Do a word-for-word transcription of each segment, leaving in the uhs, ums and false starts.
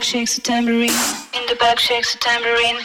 back shakes a tambourine. In the back shakes a tambourine.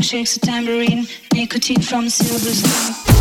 Shakes a tambourine, nicotine from silver spoon.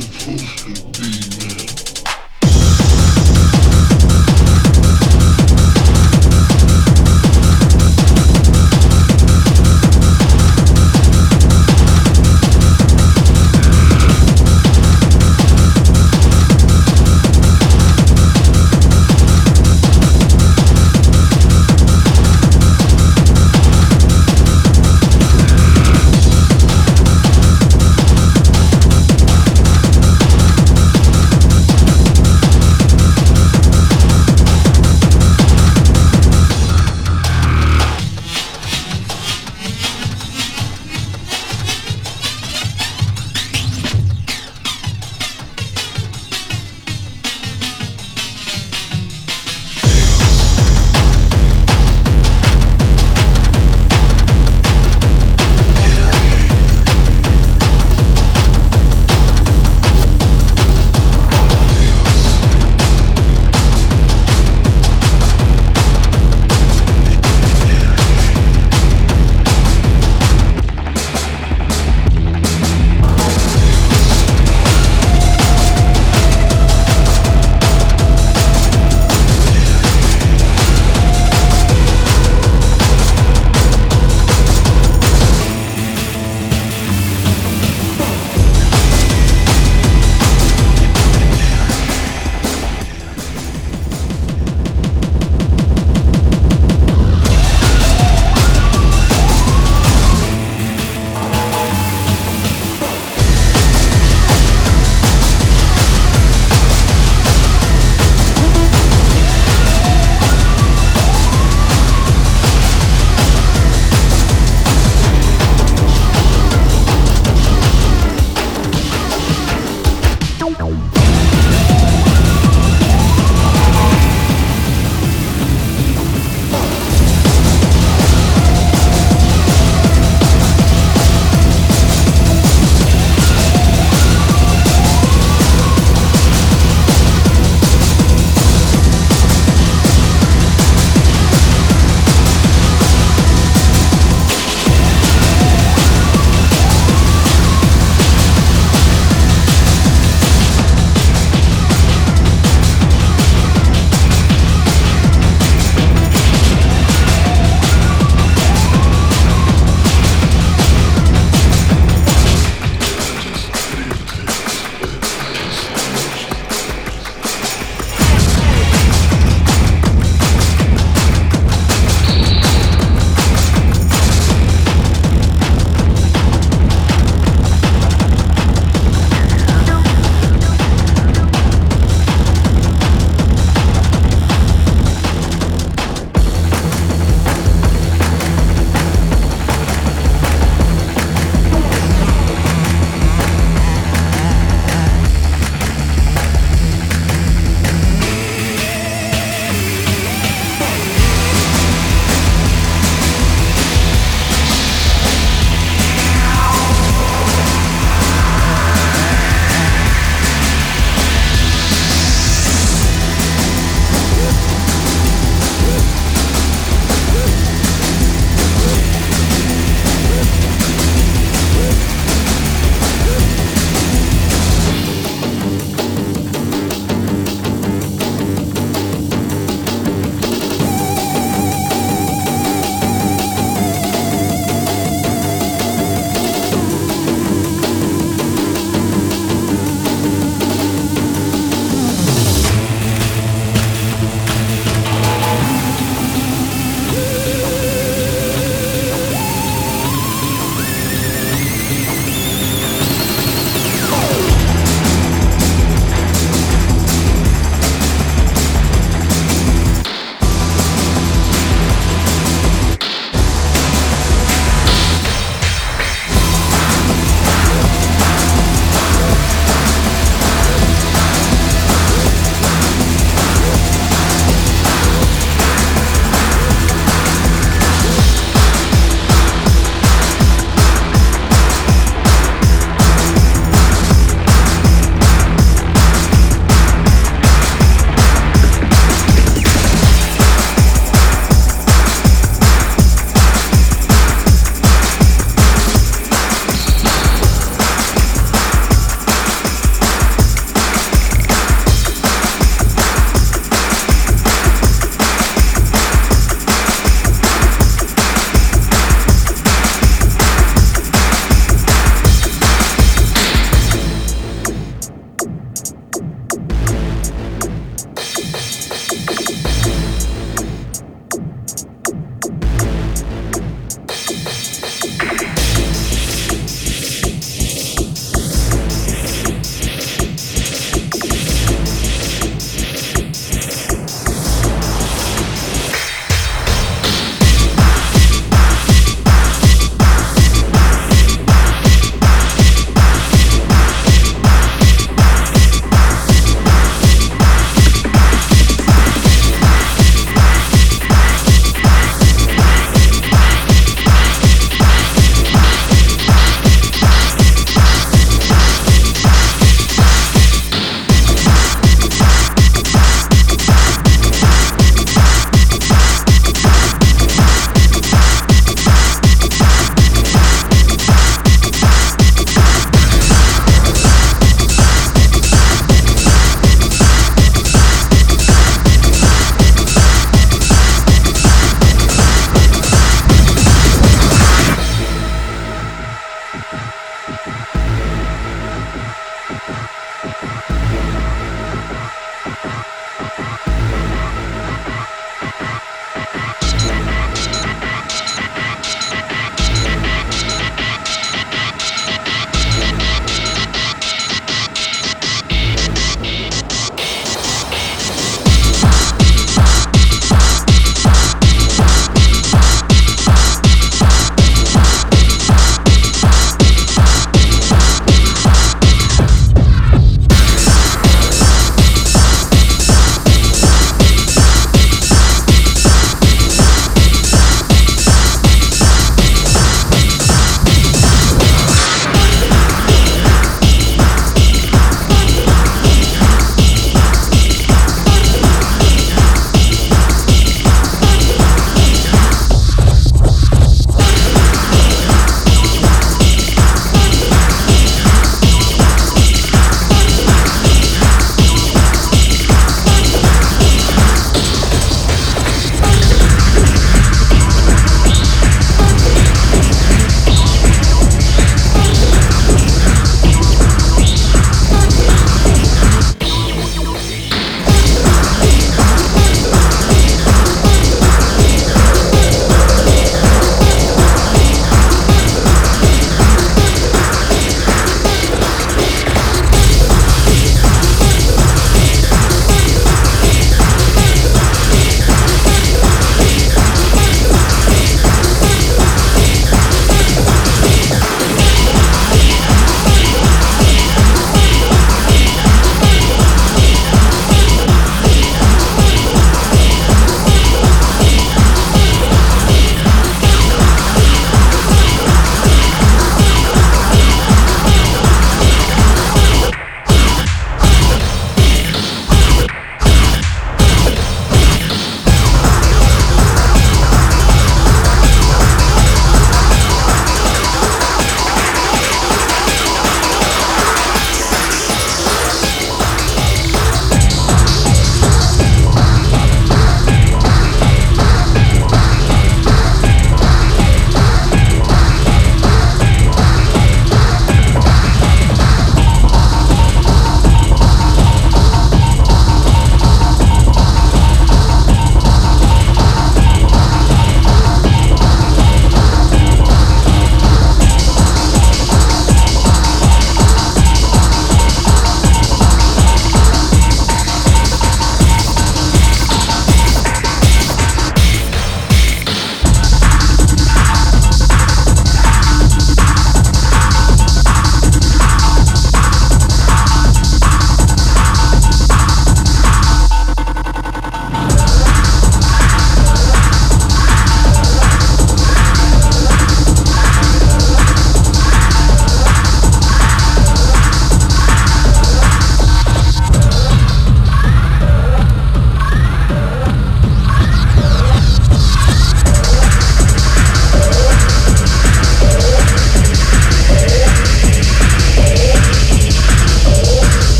supposed to be.